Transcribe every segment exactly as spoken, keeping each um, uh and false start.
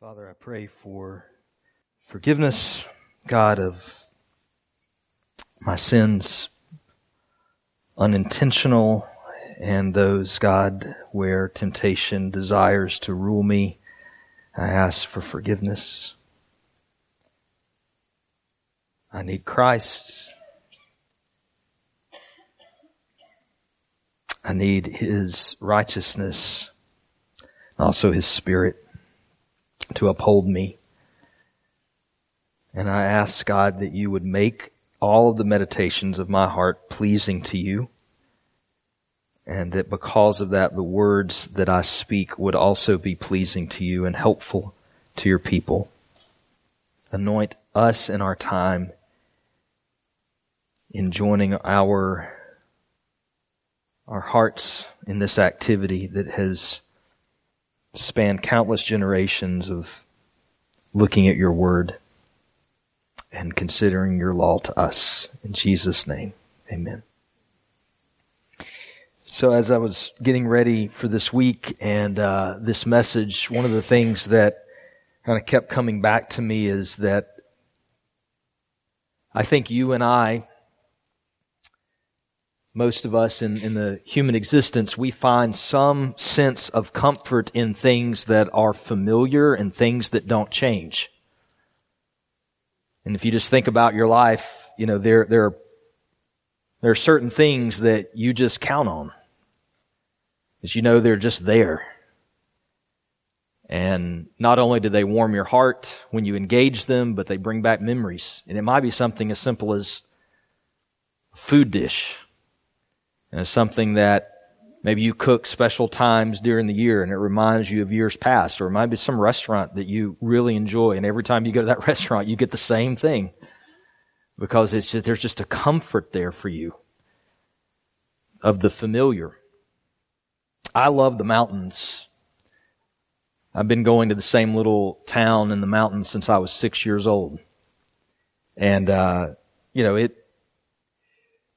Father, I pray for forgiveness, God, of my sins, unintentional, and those, God, where temptation desires to rule me. I ask for forgiveness. I need Christ. I need His righteousness, also His Spirit, to uphold me. And I ask, God, that you would make all of the meditations of my heart pleasing to you, and that because of that, the words that I speak would also be pleasing to you and helpful to your people. Anoint us in our time in joining our, our hearts in this activity that has spanned countless generations of looking at your word and considering your law to us. In Jesus' name, amen. So as I was getting ready for this week and uh this message, one of the things that kind of kept coming back to me is that I think you and I, most of us in, in the human existence, we find some sense of comfort in things that are familiar and things that don't change. And if you just think about your life, you know, there, there, are, there are certain things that you just count on. As you know, they're just there. And not only do they warm your heart when you engage them, but they bring back memories. And it might be something as simple as a food dish, and something that maybe you cook special times during the year and it reminds you of years past, or it might be some restaurant that you really enjoy, and every time you go to that restaurant you get the same thing because it's just, there's just a comfort there for you of the familiar. I love the mountains. I've been going to the same little town in the mountains since I was six years old. And, uh, you know, it,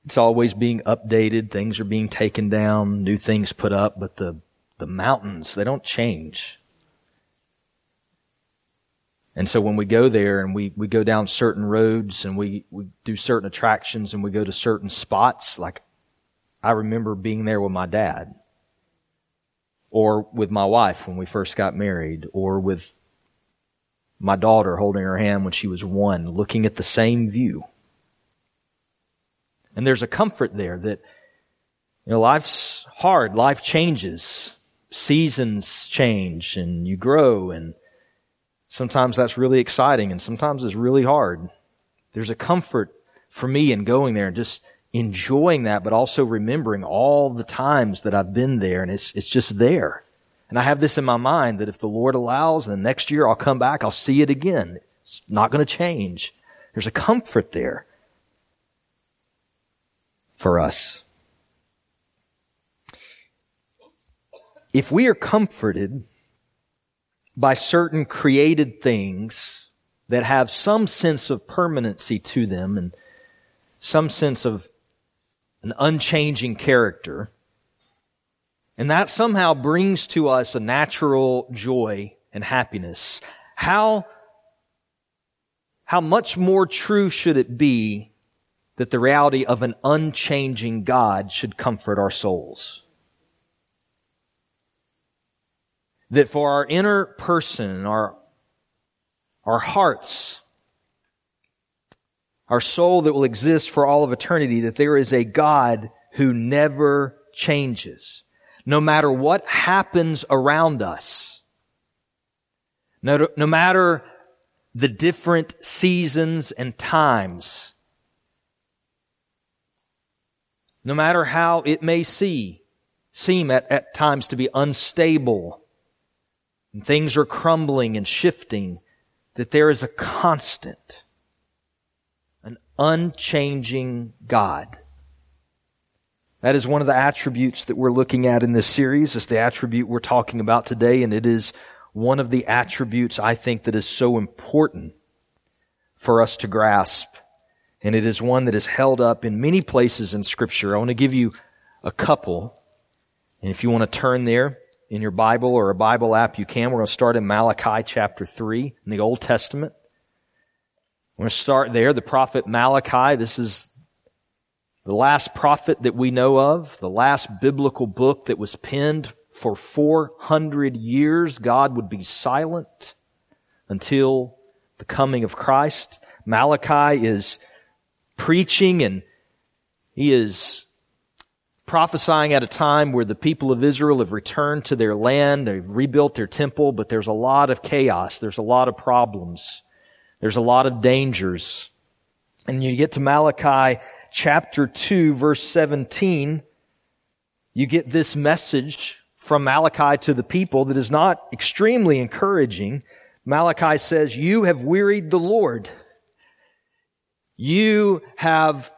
It's always being updated. Things are being taken down, new things put up, but the, the mountains, they don't change. And so when we go there and we, we go down certain roads and we, we do certain attractions and we go to certain spots, like I remember being there with my dad or with my wife when we first got married or with my daughter holding her hand when she was one, looking at the same view. And there's a comfort there that, you know, life's hard, life changes, seasons change, and you grow, and sometimes that's really exciting, and sometimes it's really hard. There's a comfort for me in going there and just enjoying that, but also remembering all the times that I've been there, and it's it's just there. And I have this in my mind that if the Lord allows, then next year I'll come back, I'll see it again. It's not going to change. There's a comfort there for us. If we are comforted by certain created things that have some sense of permanency to them and some sense of an unchanging character, and that somehow brings to us a natural joy and happiness, how, how much more true should it be that the reality of an unchanging God should comfort our souls? That for our inner person, our, our hearts, our soul that will exist for all of eternity, that there is a God who never changes. No matter what happens around us, no, no matter the different seasons and times, no matter how it may see, seem at, at times to be unstable, and things are crumbling and shifting, that there is a constant, an unchanging God. That is one of the attributes that we're looking at in this series. It's the attribute we're talking about today, and it is one of the attributes I think that is so important for us to grasp. And it is one that is held up in many places in Scripture. I want to give you a couple. And if you want to turn there, in your Bible or a Bible app you can. We're going to start in Malachi chapter three in the Old Testament. We're going to start there. The prophet Malachi, this is the last prophet that we know of, the last biblical book that was penned for four hundred years. God would be silent until the coming of Christ. Malachi is preaching and he is prophesying at a time where the people of Israel have returned to their land, they've rebuilt their temple, but there's a lot of chaos, there's a lot of problems, there's a lot of dangers. And you get to Malachi chapter two, verse seventeen, you get this message from Malachi to the people that is not extremely encouraging. Malachi says, "You have wearied the Lord. You have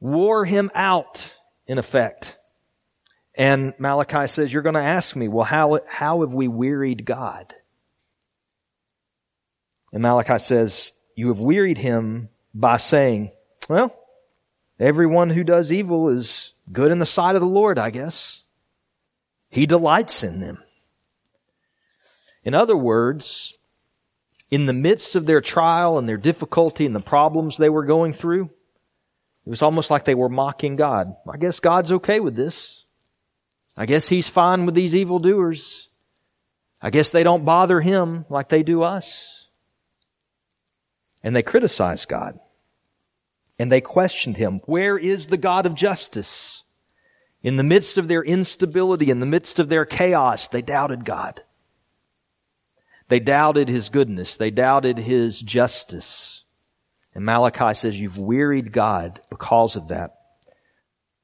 wore him out," in effect. And Malachi says, you're going to ask me, well, how, how have we wearied God? And Malachi says, you have wearied him by saying, well, everyone who does evil is good in the sight of the Lord, I guess. He delights in them. In other words, in the midst of their trial and their difficulty and the problems they were going through, it was almost like they were mocking God. I guess God's okay with this. I guess He's fine with these evildoers. I guess they don't bother Him like they do us. And they criticized God. And they questioned Him. Where is the God of justice? In the midst of their instability, in the midst of their chaos, they doubted God. They doubted His goodness. They doubted His justice. And Malachi says, you've wearied God because of that.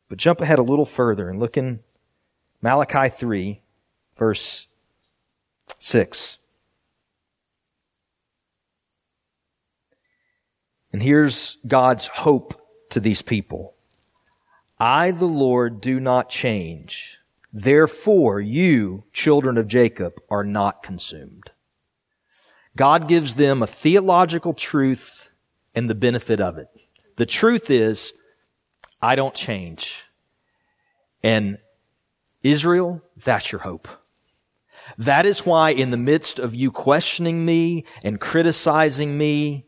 But jump ahead a little further and look in Malachi three, verse six. And here's God's hope to these people. I, the Lord, do not change. Therefore, you, children of Jacob, are not consumed. God gives them a theological truth and the benefit of it. The truth is, I don't change. And Israel, that's your hope. That is why in the midst of you questioning me and criticizing me,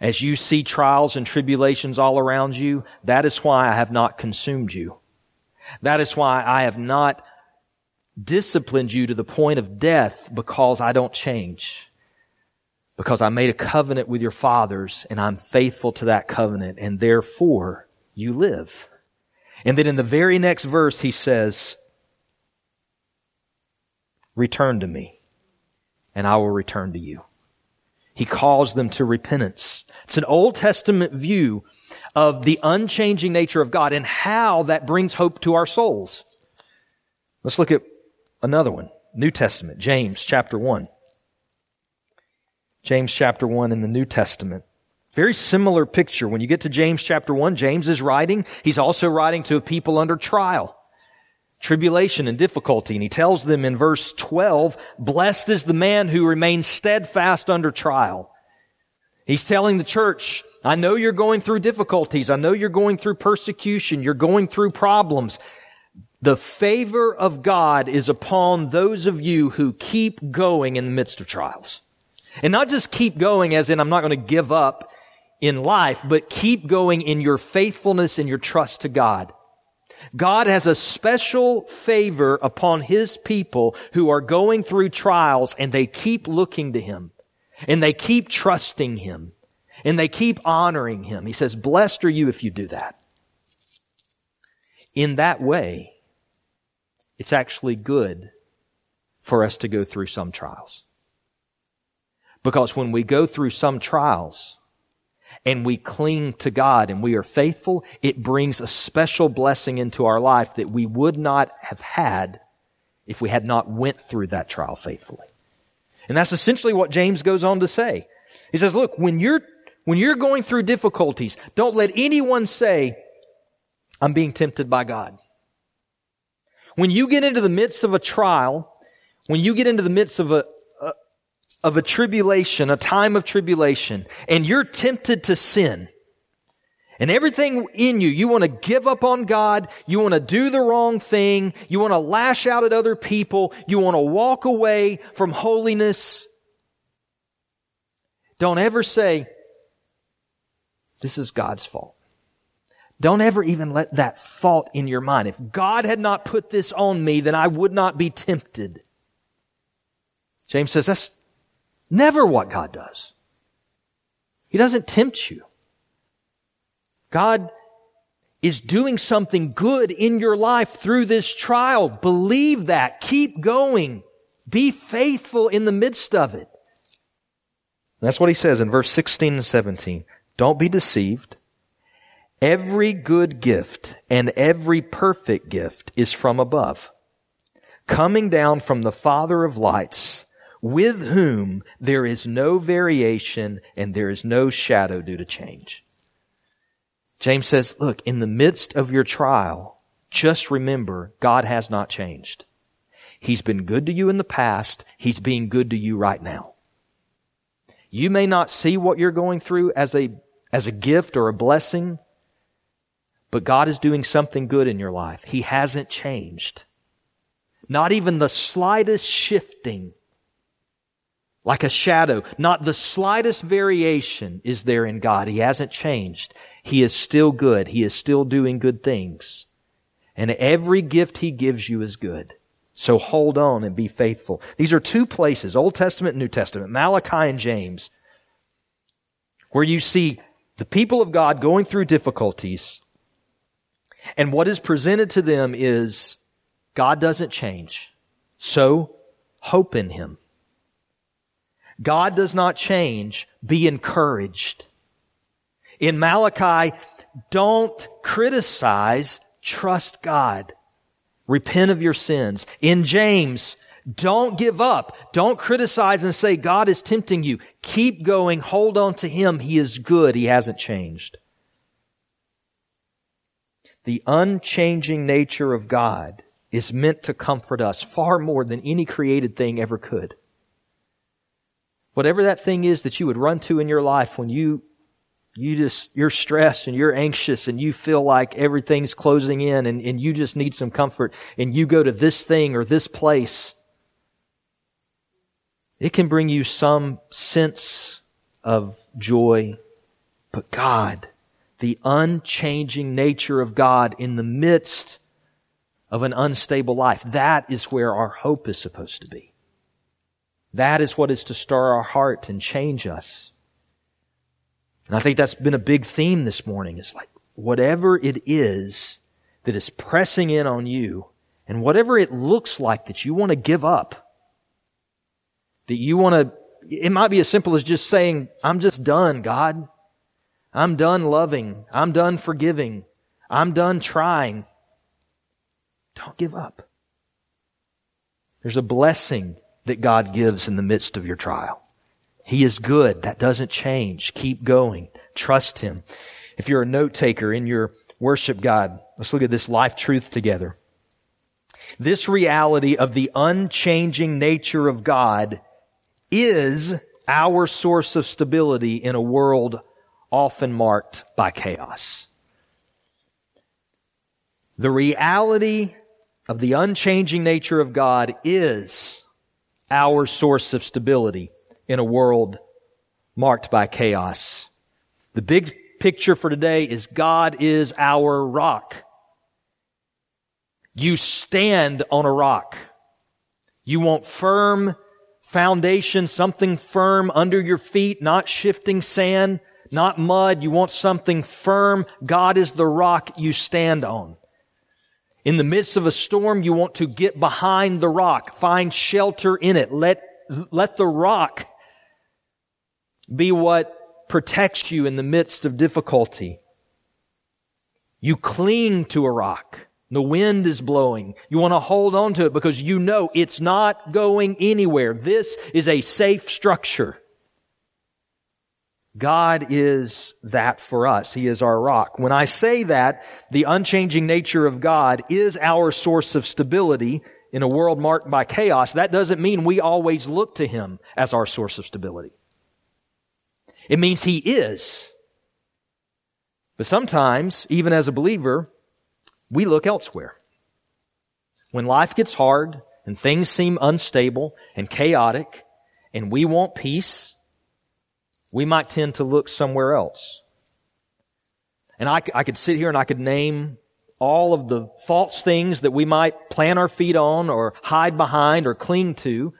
as you see trials and tribulations all around you, that is why I have not consumed you. That is why I have not disciplined you to the point of death, because I don't change. Because I made a covenant with your fathers, and I'm faithful to that covenant, and therefore you live. And then in the very next verse he says, return to me, and I will return to you. He calls them to repentance. It's an Old Testament view of the unchanging nature of God and how that brings hope to our souls. Let's look at another one, New Testament, James chapter one. James chapter one in the New Testament. Very similar picture. When you get to James chapter one, James is writing. He's also writing to a people under trial, tribulation and difficulty. And he tells them in verse twelve, blessed is the man who remains steadfast under trial. He's telling the church, I know you're going through difficulties. I know you're going through persecution. You're going through problems. The favor of God is upon those of you who keep going in the midst of trials. And not just keep going as in I'm not going to give up in life, but keep going in your faithfulness and your trust to God. God has a special favor upon His people who are going through trials, and they keep looking to Him, and they keep trusting Him, and they keep honoring Him. He says, blessed are you if you do that. In that way, it's actually good for us to go through some trials. Because when we go through some trials and we cling to God and we are faithful, it brings a special blessing into our life that we would not have had if we had not went through that trial faithfully. And that's essentially what James goes on to say. He says, look, when you're, when you're going through difficulties, don't let anyone say, I'm being tempted by God. When you get into the midst of a trial, when you get into the midst of a of a tribulation, a time of tribulation, and you're tempted to sin, And everything in you, you want to give up on God, you want to do the wrong thing, you want to lash out at other people, you want to walk away from holiness. Don't ever say, this is God's fault. Don't ever even let that thought in your mind. If God had not put this on me, then I would not be tempted. James says that's never what God does. He doesn't tempt you. God is doing something good in your life through this trial. Believe that. Keep going. Be faithful in the midst of it. That's what he says in verse sixteen and seventeen. Don't be deceived. Every good gift and every perfect gift is from above, coming down from the Father of lights, with whom there is no variation and there is no shadow due to change. James says, look, in the midst of your trial, just remember God has not changed. He's been good to you in the past. He's being good to you right now. You may not see what you're going through as a, as a gift or a blessing, but God is doing something good in your life. He hasn't changed. Not even the slightest shifting, like a shadow, not the slightest variation is there in God. He hasn't changed. He is still good. He is still doing good things. And every gift He gives you is good. So hold on and be faithful. These are two places, Old Testament and New Testament, Malachi and James, where you see the people of God going through difficulties, and what is presented to them is God doesn't change, so hope in Him. God does not change. Be encouraged. In Malachi, don't criticize. Trust God. Repent of your sins. In James, don't give up. Don't criticize and say, God is tempting you. Keep going. Hold on to Him. He is good. He hasn't changed. The unchanging nature of God is meant to comfort us far more than any created thing ever could. Whatever that thing is that you would run to in your life when you, you just, you're stressed and you're anxious and you feel like everything's closing in and, and you just need some comfort and you go to this thing or this place, it can bring you some sense of joy. But God, the unchanging nature of God in the midst of an unstable life, that is where our hope is supposed to be. That is what is to stir our heart and change us. And I think that's been a big theme this morning. It's like whatever it is that is pressing in on you and whatever it looks like that you want to give up, that you want to, it might be as simple as just saying, I'm just done, God. I'm done loving. I'm done forgiving. I'm done trying. Don't give up. There's a blessing that God gives in the midst of your trial. He is good. That doesn't change. Keep going. Trust Him. If you're a note taker in your worship guide, let's look at this life truth together. This reality of the unchanging nature of God is our source of stability in a world often marked by chaos. The reality of the unchanging nature of God is our source of stability in a world marked by chaos. The big picture for today is God is our rock. You stand on a rock. You want firm foundation, something firm under your feet, not shifting sand, not mud. You want something firm. God is the rock you stand on. In the midst of a storm, you want to get behind the rock, find shelter in it. Let, let the rock be what protects you in the midst of difficulty. You cling to a rock. The wind is blowing. You want to hold on to it because you know it's not going anywhere. This is a safe structure. God is that for us. He is our rock. When I say that, the unchanging nature of God is our source of stability in a world marked by chaos, that doesn't mean we always look to Him as our source of stability. It means He is. But sometimes, even as a believer, we look elsewhere. When life gets hard and things seem unstable and chaotic and we want peace, we might tend to look somewhere else. And I, I could sit here and I could name all of the false things that we might plant our feet on or hide behind or cling to.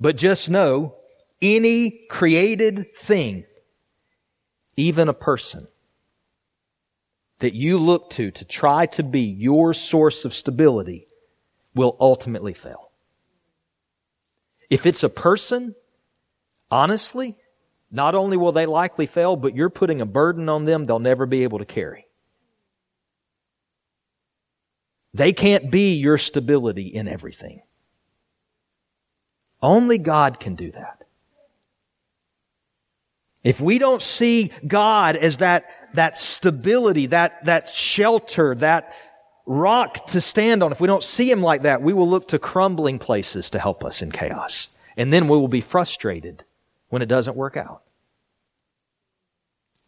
But just know, any created thing, even a person, that you look to to try to be your source of stability will ultimately fail. If it's a person, honestly, not only will they likely fail, but you're putting a burden on them they'll never be able to carry. They can't be your stability in everything. Only God can do that. If we don't see God as that, that stability, that, that shelter, that rock to stand on, if we don't see Him like that, we will look to crumbling places to help us in chaos. And then we will be frustrated when it doesn't work out.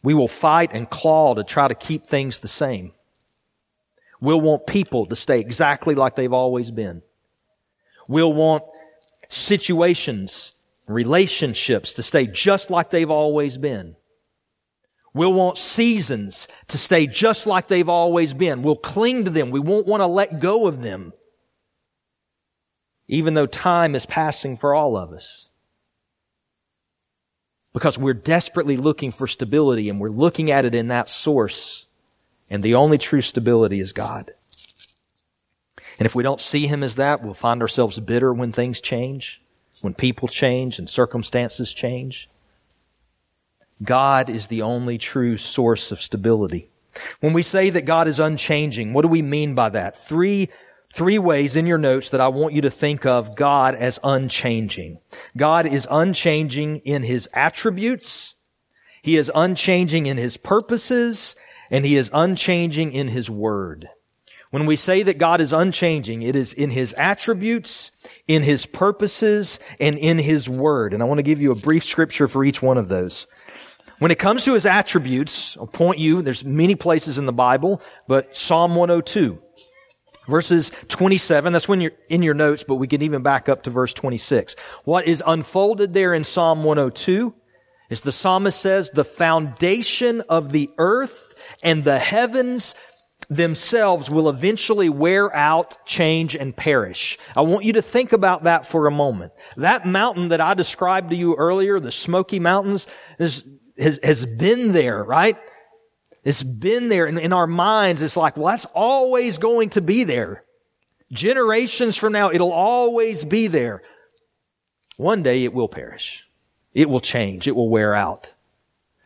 We will fight and claw to try to keep things the same. We'll want people to stay exactly like they've always been. We'll want situations, relationships to stay just like they've always been. We'll want seasons to stay just like they've always been. We'll cling to them. We won't want to let go of them, even though time is passing for all of us. Because we're desperately looking for stability, and we're looking at it in that source. And the only true stability is God. And if we don't see Him as that, we'll find ourselves bitter when things change, when people change and circumstances change. God is the only true source of stability. When we say that God is unchanging, what do we mean by that? Three Three ways in your notes that I want you to think of God as unchanging. God is unchanging in His attributes. He is unchanging in His purposes. And He is unchanging in His Word. When we say that God is unchanging, it is in His attributes, in His purposes, and in His Word. And I want to give you a brief scripture for each one of those. When it comes to His attributes, I'll point you, there's many places in the Bible, but Psalm one oh two. Verses twenty-seven, that's when you're in your notes, but we can even back up to verse twenty-six. What is unfolded there in Psalm one oh two is the psalmist says, the foundation of the earth and the heavens themselves will eventually wear out, change, and perish. I want you to think about that for a moment. That mountain that I described to you earlier, the Smoky Mountains, is, has, has been there, right? It's been there in, in our minds. It's like, well, that's always going to be there. Generations from now, it'll always be there. One day it will perish. It will change. It will wear out.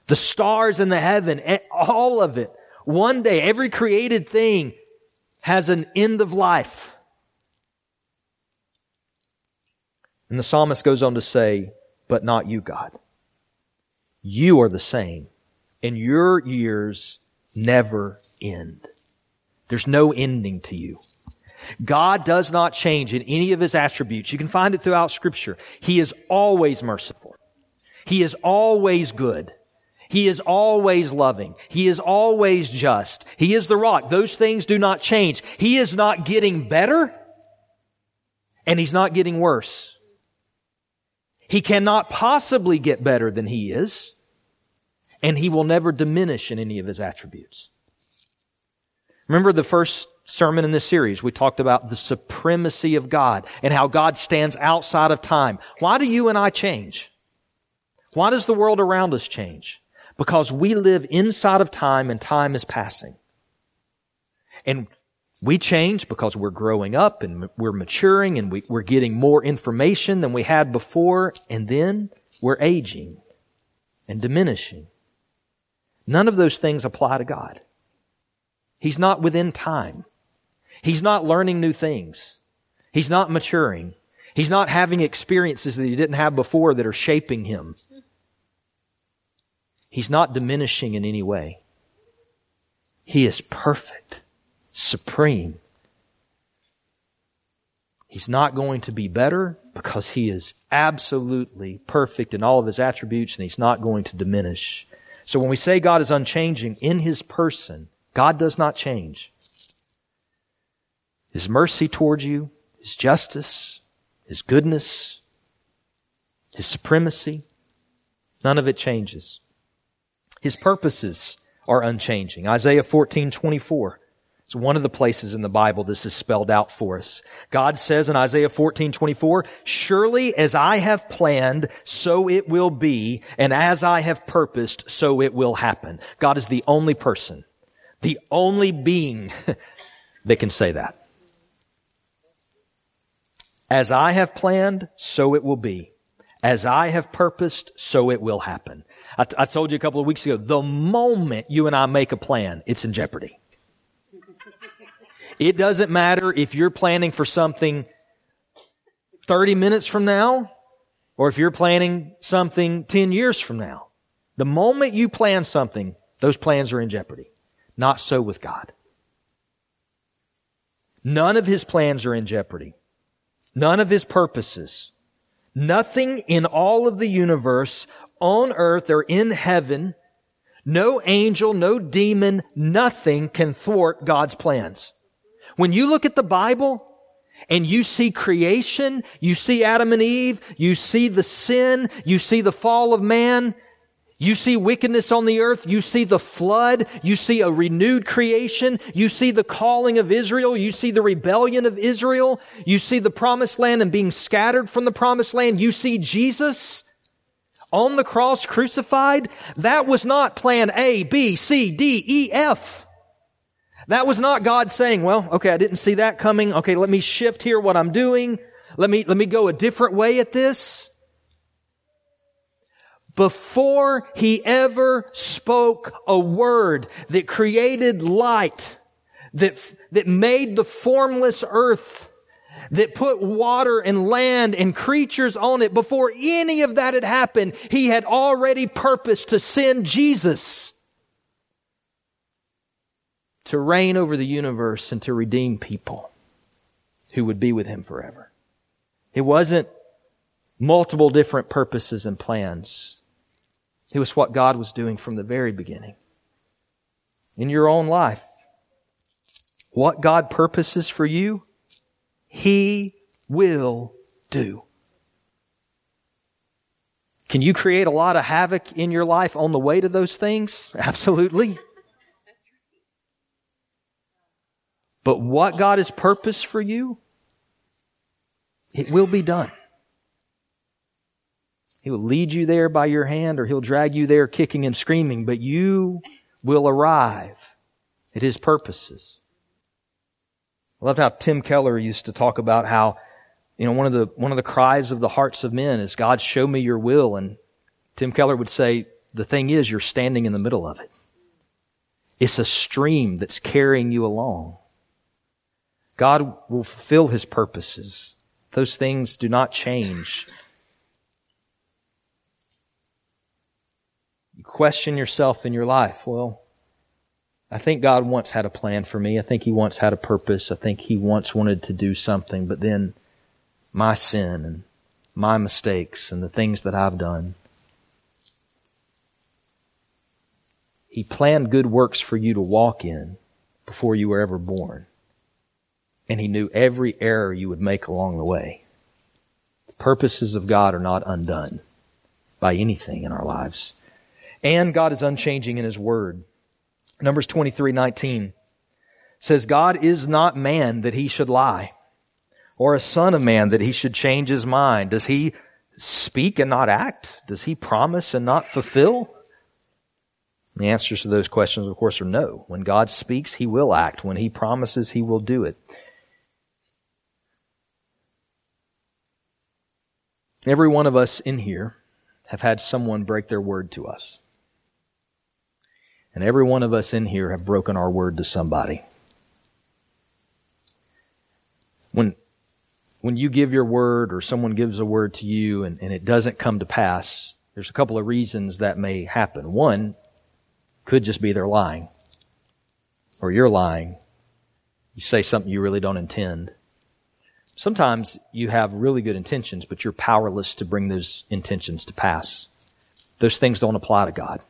The stars in the heaven, all of it. One day, every created thing has an end of life. And the psalmist goes on to say, but not you, God. You are the same. And your years never end. There's no ending to you. God does not change in any of His attributes. You can find it throughout Scripture. He is always merciful. He is always good. He is always loving. He is always just. He is the rock. Those things do not change. He is not getting better, and He's not getting worse. He cannot possibly get better than He is. And He will never diminish in any of His attributes. Remember the first sermon in this series, we talked about the supremacy of God and how God stands outside of time. Why do you and I change? Why does the world around us change? Because we live inside of time and time is passing. And we change because we're growing up and we're maturing and we, we're getting more information than we had before. And then we're aging and diminishing. None of those things apply to God. He's not within time. He's not learning new things. He's not maturing. He's not having experiences that He didn't have before that are shaping Him. He's not diminishing in any way. He is perfect, supreme. He's not going to be better because He is absolutely perfect in all of His attributes, and He's not going to diminish. So when we say God is unchanging in His person, God does not change. His mercy towards you, His justice, His goodness, His supremacy, none of it changes. His purposes are unchanging. Isaiah fourteen twenty-four. It's one of the places in the Bible this is spelled out for us. God says in Isaiah fourteen twenty-four, "Surely as I have planned, so it will be, and as I have purposed, so it will happen." God is the only person, the only being that can say that. As I have planned, so it will be. As I have purposed, so it will happen. I, t- I told you a couple of weeks ago, the moment you and I make a plan, it's in jeopardy. It doesn't matter if you're planning for something thirty minutes from now or if you're planning something ten years from now. The moment you plan something, those plans are in jeopardy. Not so with God. None of His plans are in jeopardy. None of His purposes. Nothing in all of the universe, on earth or in heaven, no angel, no demon, nothing can thwart God's plans. When you look at the Bible and you see creation, you see Adam and Eve, you see the sin, you see the fall of man, you see wickedness on the earth, you see the flood, you see a renewed creation, you see the calling of Israel, you see the rebellion of Israel, you see the promised land and being scattered from the promised land, you see Jesus on the cross crucified. That was not plan A, B, C, D, E, F. That was not God saying, well, okay, I didn't see that coming. Okay, let me shift here what I'm doing. Let me, let me go a different way at this. Before He ever spoke a word that created light, that, that made the formless earth, that put water and land and creatures on it, before any of that had happened, He had already purposed to send Jesus to reign over the universe and to redeem people who would be with Him forever. It wasn't multiple different purposes and plans. It was what God was doing from the very beginning. In your own life, what God purposes for you, He will do. Can you create a lot of havoc in your life on the way to those things? Absolutely. But what God has purposed for you, it will be done. He will lead you there by your hand, or He'll drag you there kicking and screaming, but you will arrive at His purposes. I love how Tim Keller used to talk about how, you know, one of the one of the cries of the hearts of men is, God, show me your will. And Tim Keller would say, the thing is, you're standing in the middle of it. It's a stream that's carrying you along. God will fulfill His purposes. Those things do not change. You question yourself in your life. Well, I think God once had a plan for me. I think He once had a purpose. I think He once wanted to do something. But then my sin and my mistakes and the things that I've done. He planned good works for you to walk in before you were ever born. And He knew every error you would make along the way. The purposes of God are not undone by anything in our lives. And God is unchanging in His Word. Numbers twenty-three nineteen says, God is not man that He should lie, or a son of man that He should change His mind. Does He speak and not act? Does He promise and not fulfill? And the answers to those questions, of course, are no. When God speaks, He will act. When He promises, He will do it. Every one of us in here have had someone break their word to us. And every one of us in here have broken our word to somebody. When, when you give your word or someone gives a word to you and, and it doesn't come to pass, there's a couple of reasons that may happen. One, could just be they're lying. Or you're lying. You say something you really don't intend. Sometimes you have really good intentions, but you're powerless to bring those intentions to pass. Those things don't apply to God.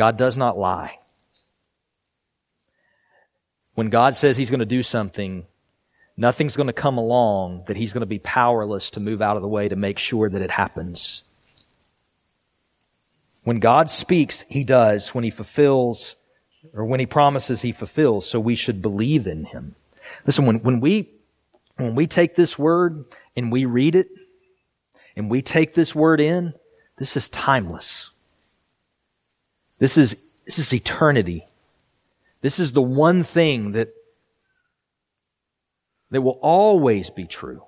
God does not lie. When God says He's going to do something, nothing's going to come along that He's going to be powerless to move out of the way to make sure that it happens. When God speaks, He does. When He fulfills, or when He promises, He fulfills. So we should believe in Him. Listen, when, when we when we take this word and we read it, and we take this word in, this is timeless. This is this is eternity. This is the one thing that that will always be true.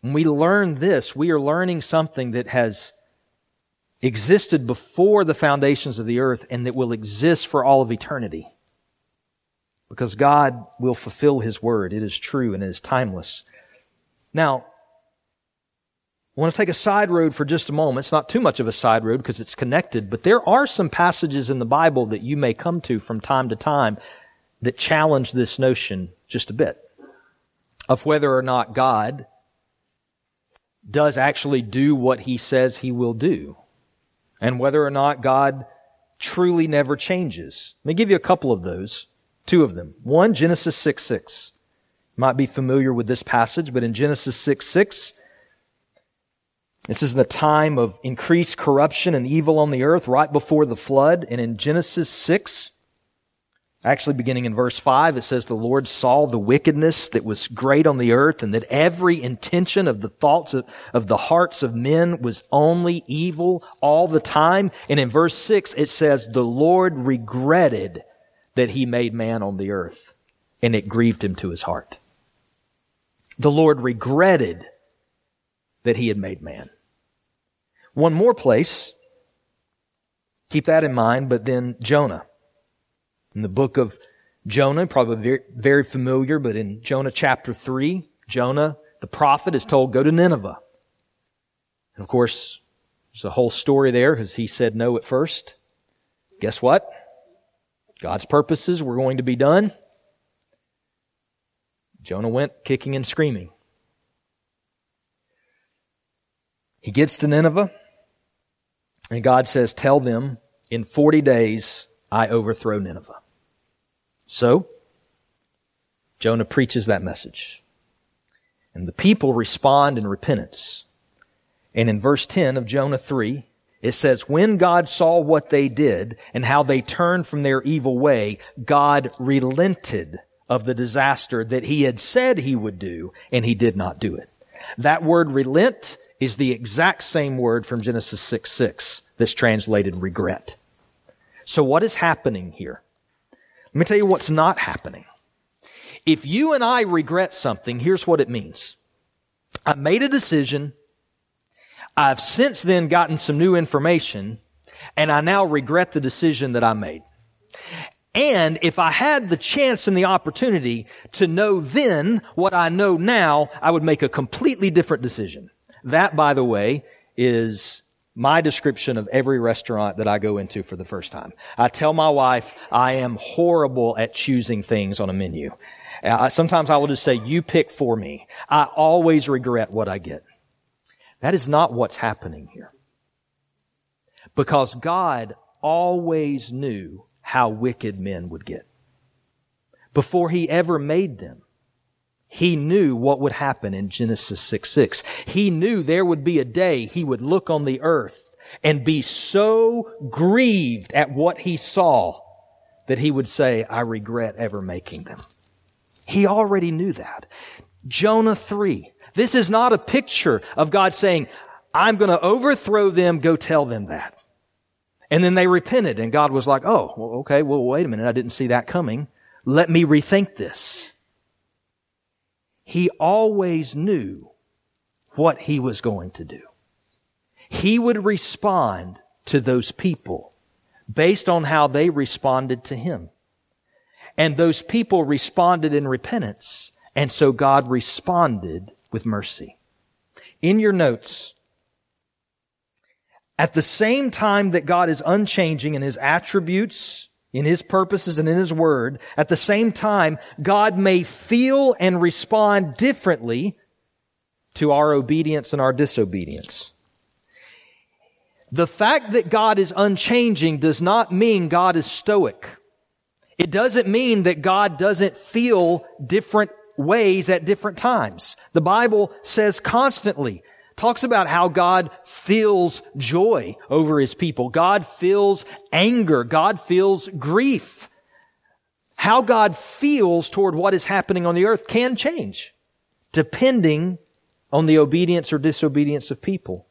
When we learn this, we are learning something that has existed before the foundations of the earth and that will exist for all of eternity. Because God will fulfill His word. It is true and it is timeless. Now, I want to take a side road for just a moment. It's not too much of a side road because it's connected, but there are some passages in the Bible that you may come to from time to time that challenge this notion just a bit of whether or not God does actually do what He says He will do, and whether or not God truly never changes. Let me give you a couple of those, two of them. One, Genesis six six. You might be familiar with this passage, but in Genesis six six, this is in the time of increased corruption and evil on the earth right before the flood. And in Genesis six, actually beginning in verse five, it says, "The Lord saw the wickedness that was great on the earth, and that every intention of the thoughts of, of the hearts of men was only evil all the time." And in verse six, it says, "The Lord regretted that He made man on the earth, and it grieved Him to His heart." The Lord regretted that He had made man. One more place, keep that in mind, but then Jonah. In the book of Jonah, probably very, very familiar, but in Jonah chapter three, Jonah, the prophet, is told, go to Nineveh. And of course, there's a whole story there because he said no at first. Guess what? God's purposes were going to be done. Jonah went kicking and screaming. He gets to Nineveh, and God says, tell them, in forty days, I overthrow Nineveh. So, Jonah preaches that message. And the people respond in repentance. And in verse ten of Jonah three, it says, when God saw what they did and how they turned from their evil way, God relented of the disaster that He had said He would do, and He did not do it. That word relent is the exact same word from Genesis six six that's translated regret. So what is happening here? Let me tell you what's not happening. If you and I regret something, here's what it means. I made a decision. I've since then gotten some new information, and I now regret the decision that I made. And if I had the chance and the opportunity to know then what I know now, I would make a completely different decision. That, by the way, is my description of every restaurant that I go into for the first time. I tell my wife I am horrible at choosing things on a menu. Uh, sometimes I will just say, you pick for me. I always regret what I get. That is not what's happening here. Because God always knew how wicked men would get. Before He ever made them, He knew what would happen in Genesis six six. He knew there would be a day He would look on the earth and be so grieved at what He saw that He would say, I regret ever making them. He already knew that. Jonah three. This is not a picture of God saying, I'm going to overthrow them, go tell them that. And then they repented, and God was like, oh, well, okay, well, wait a minute, I didn't see that coming. Let me rethink this. He always knew what He was going to do. He would respond to those people based on how they responded to Him. And those people responded in repentance, and so God responded with mercy. In your notes, at the same time that God is unchanging in His attributes, in His purposes, and in His word, at the same time, God may feel and respond differently to our obedience and our disobedience. The fact that God is unchanging does not mean God is stoic. It doesn't mean that God doesn't feel different ways at different times. The Bible says constantly, talks about how God feels joy over his people. God feels anger. God feels grief. How God feels toward what is happening on the earth can change depending on the obedience or disobedience of people.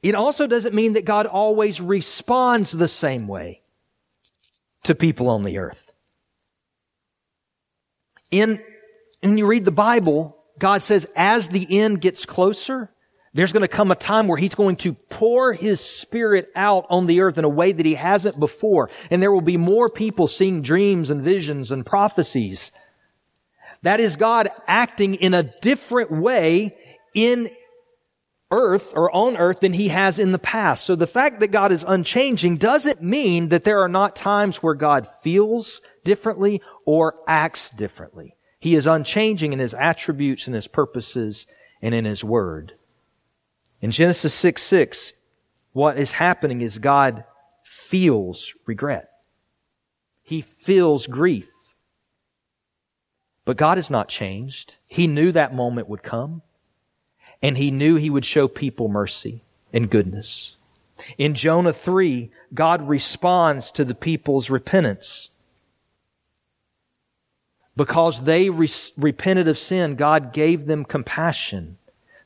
It also doesn't mean that God always responds the same way to people on the earth. In, when you read the Bible, God says as the end gets closer, there's going to come a time where he's going to pour his Spirit out on the earth in a way that he hasn't before. And there will be more people seeing dreams and visions and prophecies. That is God acting in a different way in earth or on earth than he has in the past. So the fact that God is unchanging doesn't mean that there are not times where God feels differently or acts differently. He is unchanging in his attributes and his purposes and in his word. In Genesis six six, what is happening is God feels regret. He feels grief. But God has not changed. He knew that moment would come, and he knew he would show people mercy and goodness. In Jonah three, God responds to the people's repentance. Because they re- repented of sin, God gave them compassion.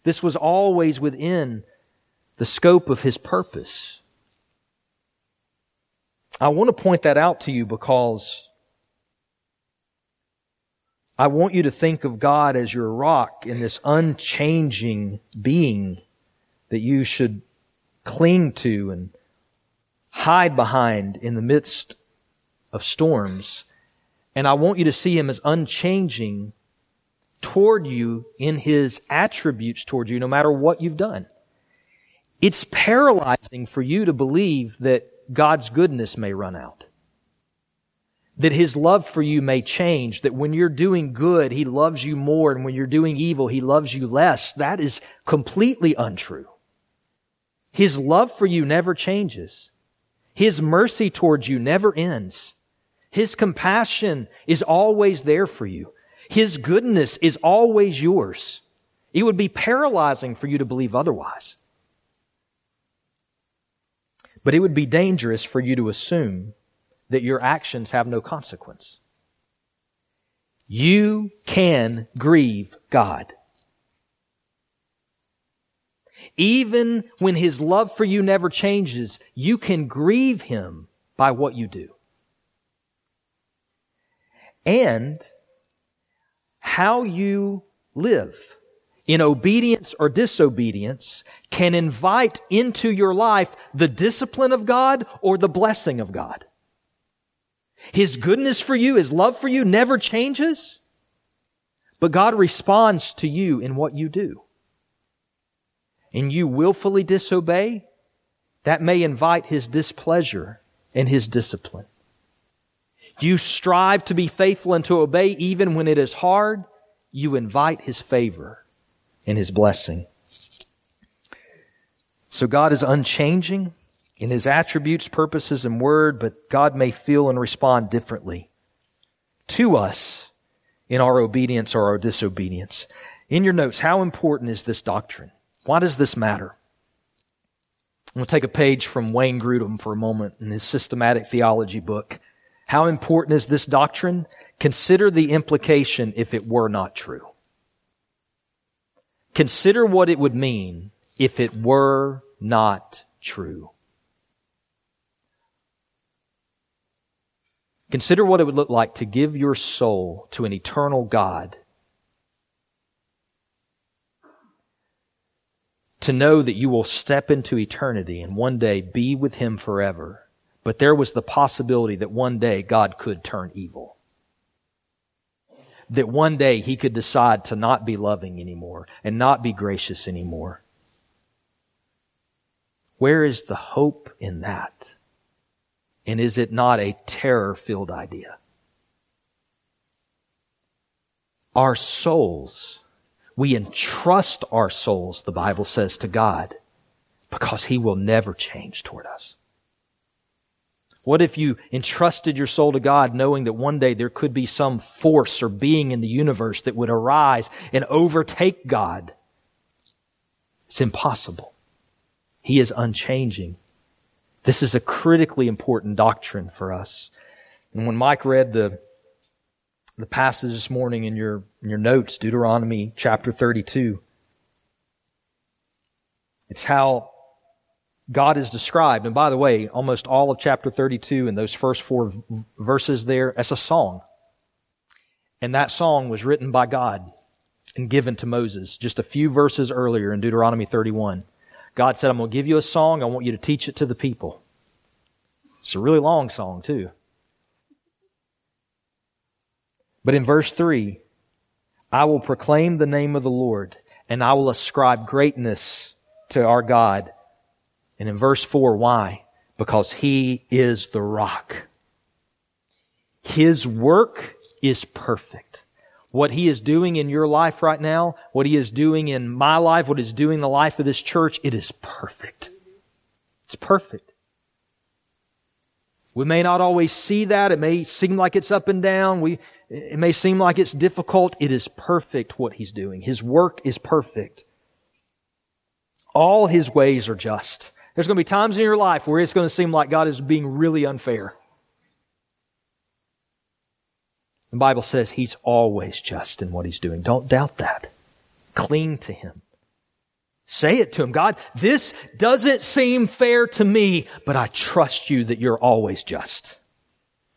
This was always within the scope of his purpose. I want to point that out to you because I want you to think of God as your rock in this unchanging being that you should cling to and hide behind in the midst of storms. And I want you to see him as unchanging toward you in his attributes toward you, no matter what you've done. It's paralyzing for you to believe that God's goodness may run out, that his love for you may change, that when you're doing good, he loves you more, and when you're doing evil, he loves you less. That is completely untrue. His love for you never changes. His mercy towards you never ends. His compassion is always there for you. His goodness is always yours. It would be paralyzing for you to believe otherwise. But it would be dangerous for you to assume that your actions have no consequence. You can grieve God. Even when his love for you never changes, you can grieve him by what you do. And how you live in obedience or disobedience can invite into your life the discipline of God or the blessing of God. His goodness for you, his love for you never changes, but God responds to you in what you do. And you willfully disobey, that may invite his displeasure and his discipline. You strive to be faithful and to obey even when it is hard, you invite his favor and his blessing. So God is unchanging in his attributes, purposes, and word, but God may feel and respond differently to us in our obedience or our disobedience. In your notes, how important is this doctrine? Why does this matter? I'm going to take a page from Wayne Grudem for a moment in his systematic theology book. How important is this doctrine? Consider the implication if it were not true. Consider what it would mean if it were not true. Consider what it would look like to give your soul to an eternal God. To know that you will step into eternity and one day be with him forever. But there was the possibility that one day God could turn evil. That one day he could decide to not be loving anymore and not be gracious anymore. Where is the hope in that? And is it not a terror-filled idea? Our souls, we entrust our souls, the Bible says, to God. because He will never change toward us. What if you entrusted your soul to God knowing that one day there could be some force or being in the universe that would arise and overtake God? It's impossible. He is unchanging. This is a critically important doctrine for us. And when Mike read the the passage this morning in your in your notes, Deuteronomy chapter thirty-two, it's how God is described. And by the way, almost all of chapter thirty-two and those first four v- verses there, that's a song. And that song was written by God and given to Moses just a few verses earlier in Deuteronomy thirty-one. God said, I'm going to give you a song. I want you to teach it to the people. It's a really long song too. But in verse three, I will proclaim the name of the Lord, and I will ascribe greatness to our God. And in verse four, why? Because He is the rock. His work is perfect. What He is doing in your life right now, what He is doing in my life, what He's doing in the life of this church, it is perfect. It's perfect. We may not always see that. It may seem like it's up and down. We, it may seem like it's difficult. It is perfect what He's doing. His work is perfect. All His ways are just. There's going to be times in your life where it's going to seem like God is being really unfair. The Bible says He's always just in what He's doing. Don't doubt that. Cling to Him. Say it to Him. God, this doesn't seem fair to me, but I trust You that You're always just.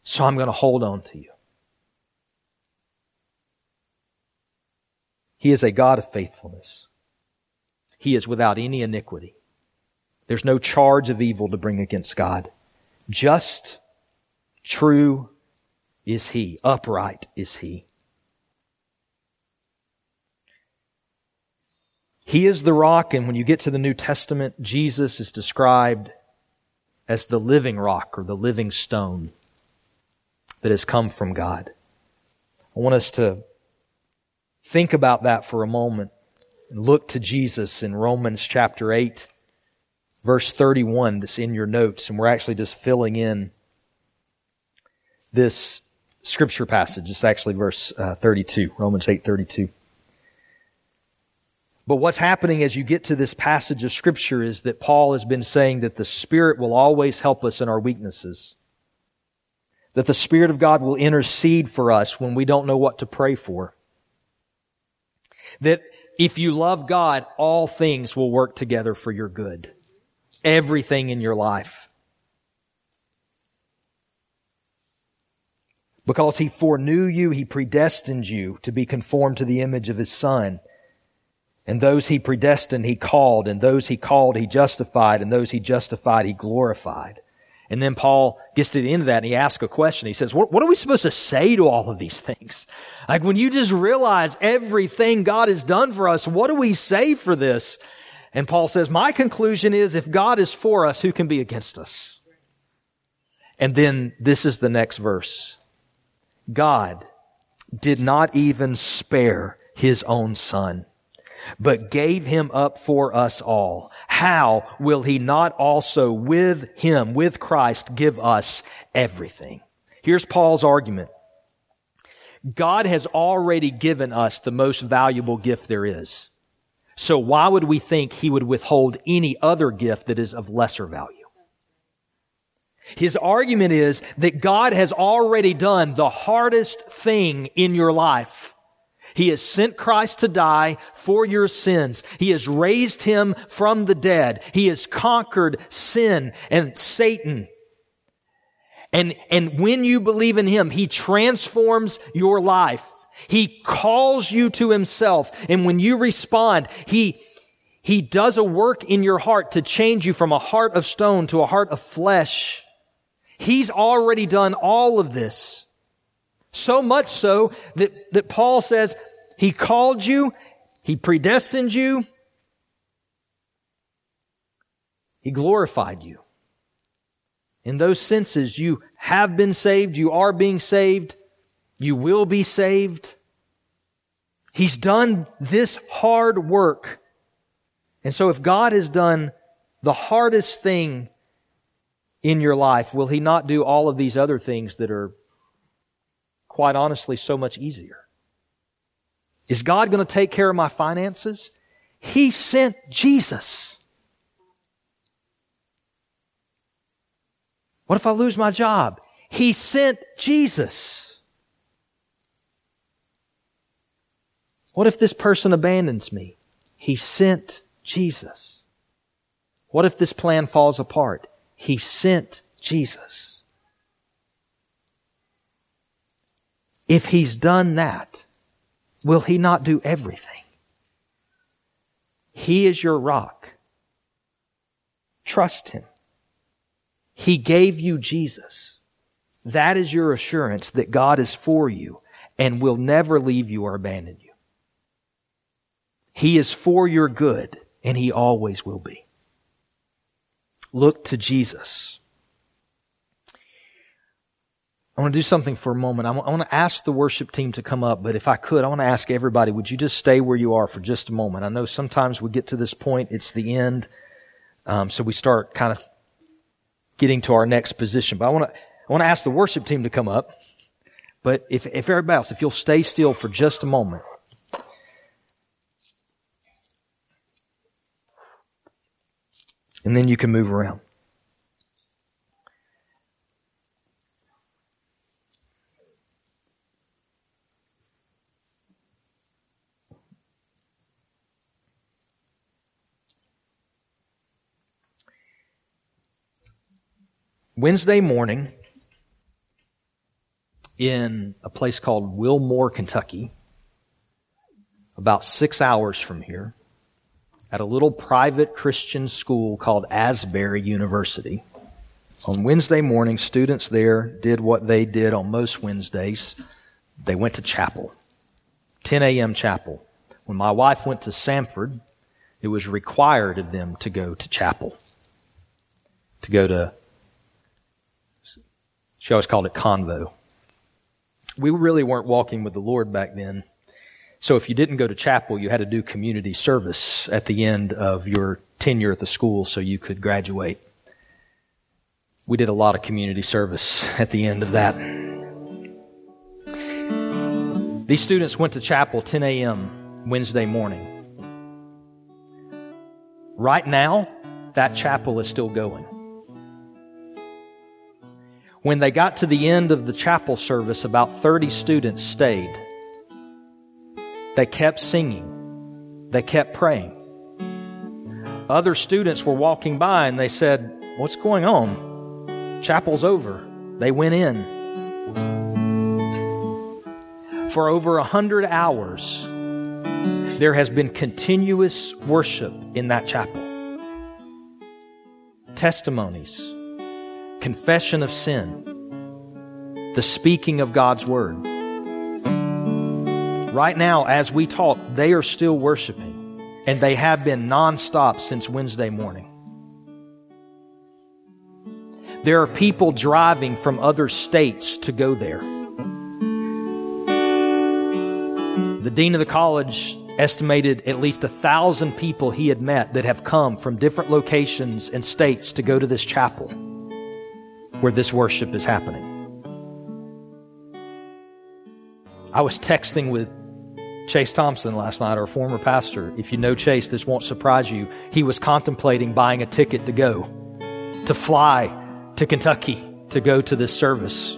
So I'm going to hold on to You. He is a God of faithfulness. He is without any iniquity. There's no charge of evil to bring against God. Just, true is He. Upright is He. He is the rock, and when you get to the New Testament, Jesus is described as the living rock or the living stone that has come from God. I want us to think about that for a moment and look to Jesus in Romans chapter eight, verse thirty-one, that's in your notes, and we're actually just filling in this scripture passage. It's actually verse uh, thirty-two, Romans eight, thirty-two. But what's happening as you get to this passage of Scripture is that Paul has been saying that the Spirit will always help us in our weaknesses. That the Spirit of God will intercede for us when we don't know what to pray for. That if you love God, all things will work together for your good. Everything in your life. Because He foreknew you, He predestined you to be conformed to the image of His Son. And those He predestined, He called. And those He called, He justified. And those He justified, He glorified. And then Paul gets to the end of that and he asks a question. He says, what, what are we supposed to say to all of these things? Like when you just realize everything God has done for us, what do we say for this? And Paul says, my conclusion is if God is for us, who can be against us? And then this is the next verse. God did not even spare His own Son, but gave Him up for us all. How will He not also with Him, with Christ, give us everything? Here's Paul's argument. God has already given us the most valuable gift there is. So why would we think He would withhold any other gift that is of lesser value? His argument is that God has already done the hardest thing in your life. He has sent Christ to die for your sins. He has raised Him from the dead. He has conquered sin and Satan. And, and when you believe in Him, He transforms your life. He calls you to Himself. And when you respond, He, He does a work in your heart to change you from a heart of stone to a heart of flesh. He's already done all of this. So much so that, that Paul says He called you, He predestined you, He glorified you. In those senses, you have been saved, you are being saved, you will be saved. He's done this hard work. And so if God has done the hardest thing in your life, will He not do all of these other things that are, quite honestly, so much easier? Is God going to take care of my finances? He sent Jesus. What if I lose my job? He sent Jesus. What if this person abandons me? He sent Jesus. What if this plan falls apart? He sent Jesus. If He's done that, will He not do everything? He is your rock. Trust Him. He gave you Jesus. That is your assurance that God is for you and will never leave you or abandon you. He is for your good, and He always will be. Look to Jesus. I want to do something for a moment. I want to ask the worship team to come up, but if I could, I want to ask everybody, would you just stay where you are for just a moment? I know sometimes we get to this point, it's the end, um, so we start kind of getting to our next position. But I want to I want to ask the worship team to come up, but if, if everybody else, if you'll stay still for just a moment. And then you can move around. Wednesday morning, in a place called Wilmore, Kentucky, about six hours from here, at a little private Christian school called Asbury University. On Wednesday morning, students there did what they did on most Wednesdays. They went to chapel, ten a.m. chapel. When my wife went to Samford, it was required of them to go to chapel, to go to, she always called it convo. We really weren't walking with the Lord back then. So if you didn't go to chapel, you had to do community service at the end of your tenure at the school so you could graduate. We did a lot of community service at the end of that. These students went to chapel ten a.m. Wednesday morning. Right now, that chapel is still going. When they got to the end of the chapel service, about thirty students stayed. They kept singing. They kept praying. Other students were walking by and they said, "What's going on? Chapel's over." They went in. For over a hundred hours, there has been continuous worship in that chapel. Testimonies, confession of sin, the speaking of God's word. Right now, as we talk, they are still worshiping, and they have been nonstop since Wednesday morning. There are people driving from other states to go there. The dean of the college estimated at least a thousand people he had met that have come from different locations and states to go to this chapel where this worship is happening. I was texting with Chase Thompson last night, our former pastor. If you know Chase, this won't surprise you. He was contemplating buying a ticket to go, to fly to Kentucky to go to this service.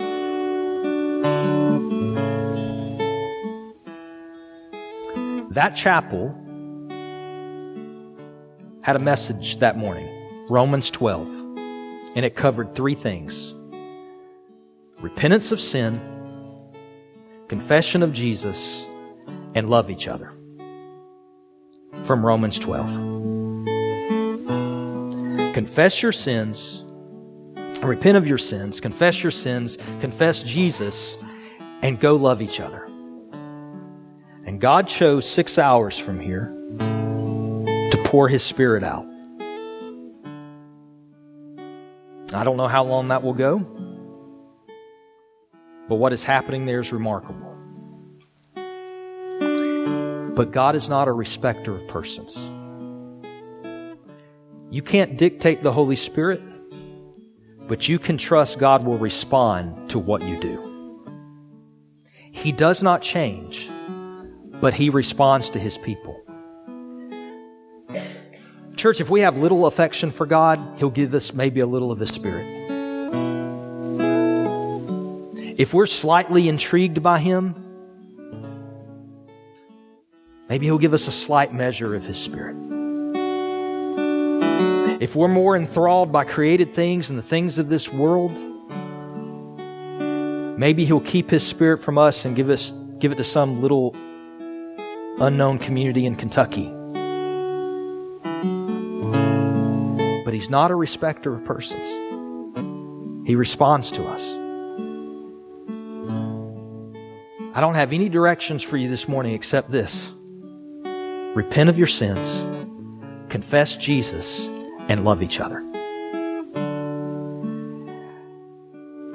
That chapel had a message that morning, Romans twelve, and it covered three things: repentance of sin, confession of Jesus, and love each other. From Romans twelve. Confess your sins, repent of your sins, confess your sins, confess Jesus, and go love each other. And God chose six hours from here to pour His Spirit out. I don't know how long that will go, but what is happening there is remarkable. But God is not a respecter of persons. You can't dictate the Holy Spirit, but you can trust God will respond to what you do. He does not change, but He responds to His people. Church, if we have little affection for God, He'll give us maybe a little of His Spirit. If we're slightly intrigued by Him, maybe He'll give us a slight measure of His Spirit. If we're more enthralled by created things and the things of this world, maybe He'll keep His Spirit from us and give us give it to some little unknown community in Kentucky. But He's not a respecter of persons. He responds to us. I don't have any directions for you this morning except this. Repent of your sins, confess Jesus, and love each other.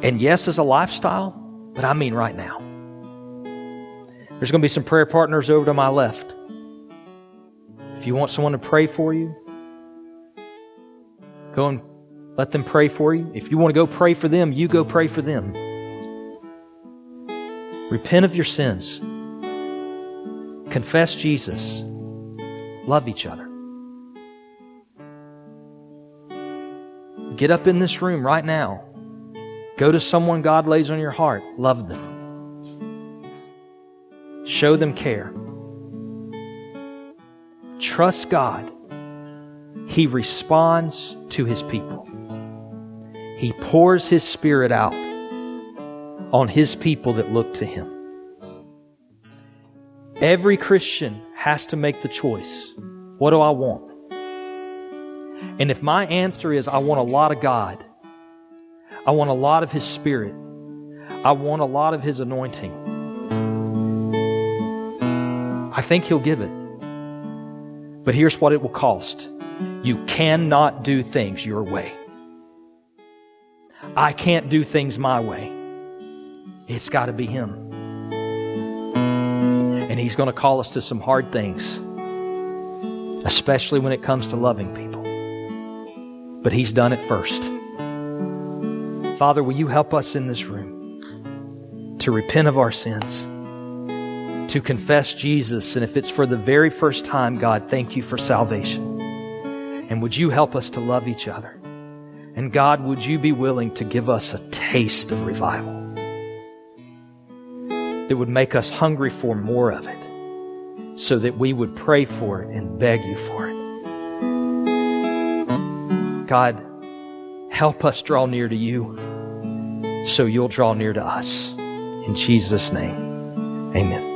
And yes, as a lifestyle, but I mean right now. There's going to be some prayer partners over to my left. If you want someone to pray for you, go and let them pray for you. If you want to go pray for them, you go pray for them. Repent of your sins. Confess Jesus. Love each other. Get up in this room right now. Go to someone God lays on your heart. Love them. Show them care. Trust God. He responds to His people. He pours His Spirit out on His people that look to Him. Every Christian has to make the choice. What do I want? And if my answer is, I want a lot of God, I want a lot of His Spirit, I want a lot of His anointing, I think He'll give it. But here's what it will cost. You cannot do things your way. I can't do things my way. It's got to be Him. And He's going to call us to some hard things, especially when it comes to loving people. But He's done it first. Father, will You help us in this room to repent of our sins, to confess Jesus, and if it's for the very first time, God, thank You for salvation. And would You help us to love each other? And God, would You be willing to give us a taste of revival? It would make us hungry for more of it, so that we would pray for it and beg You for it. God, help us draw near to You, so You'll draw near to us. In Jesus' name, amen.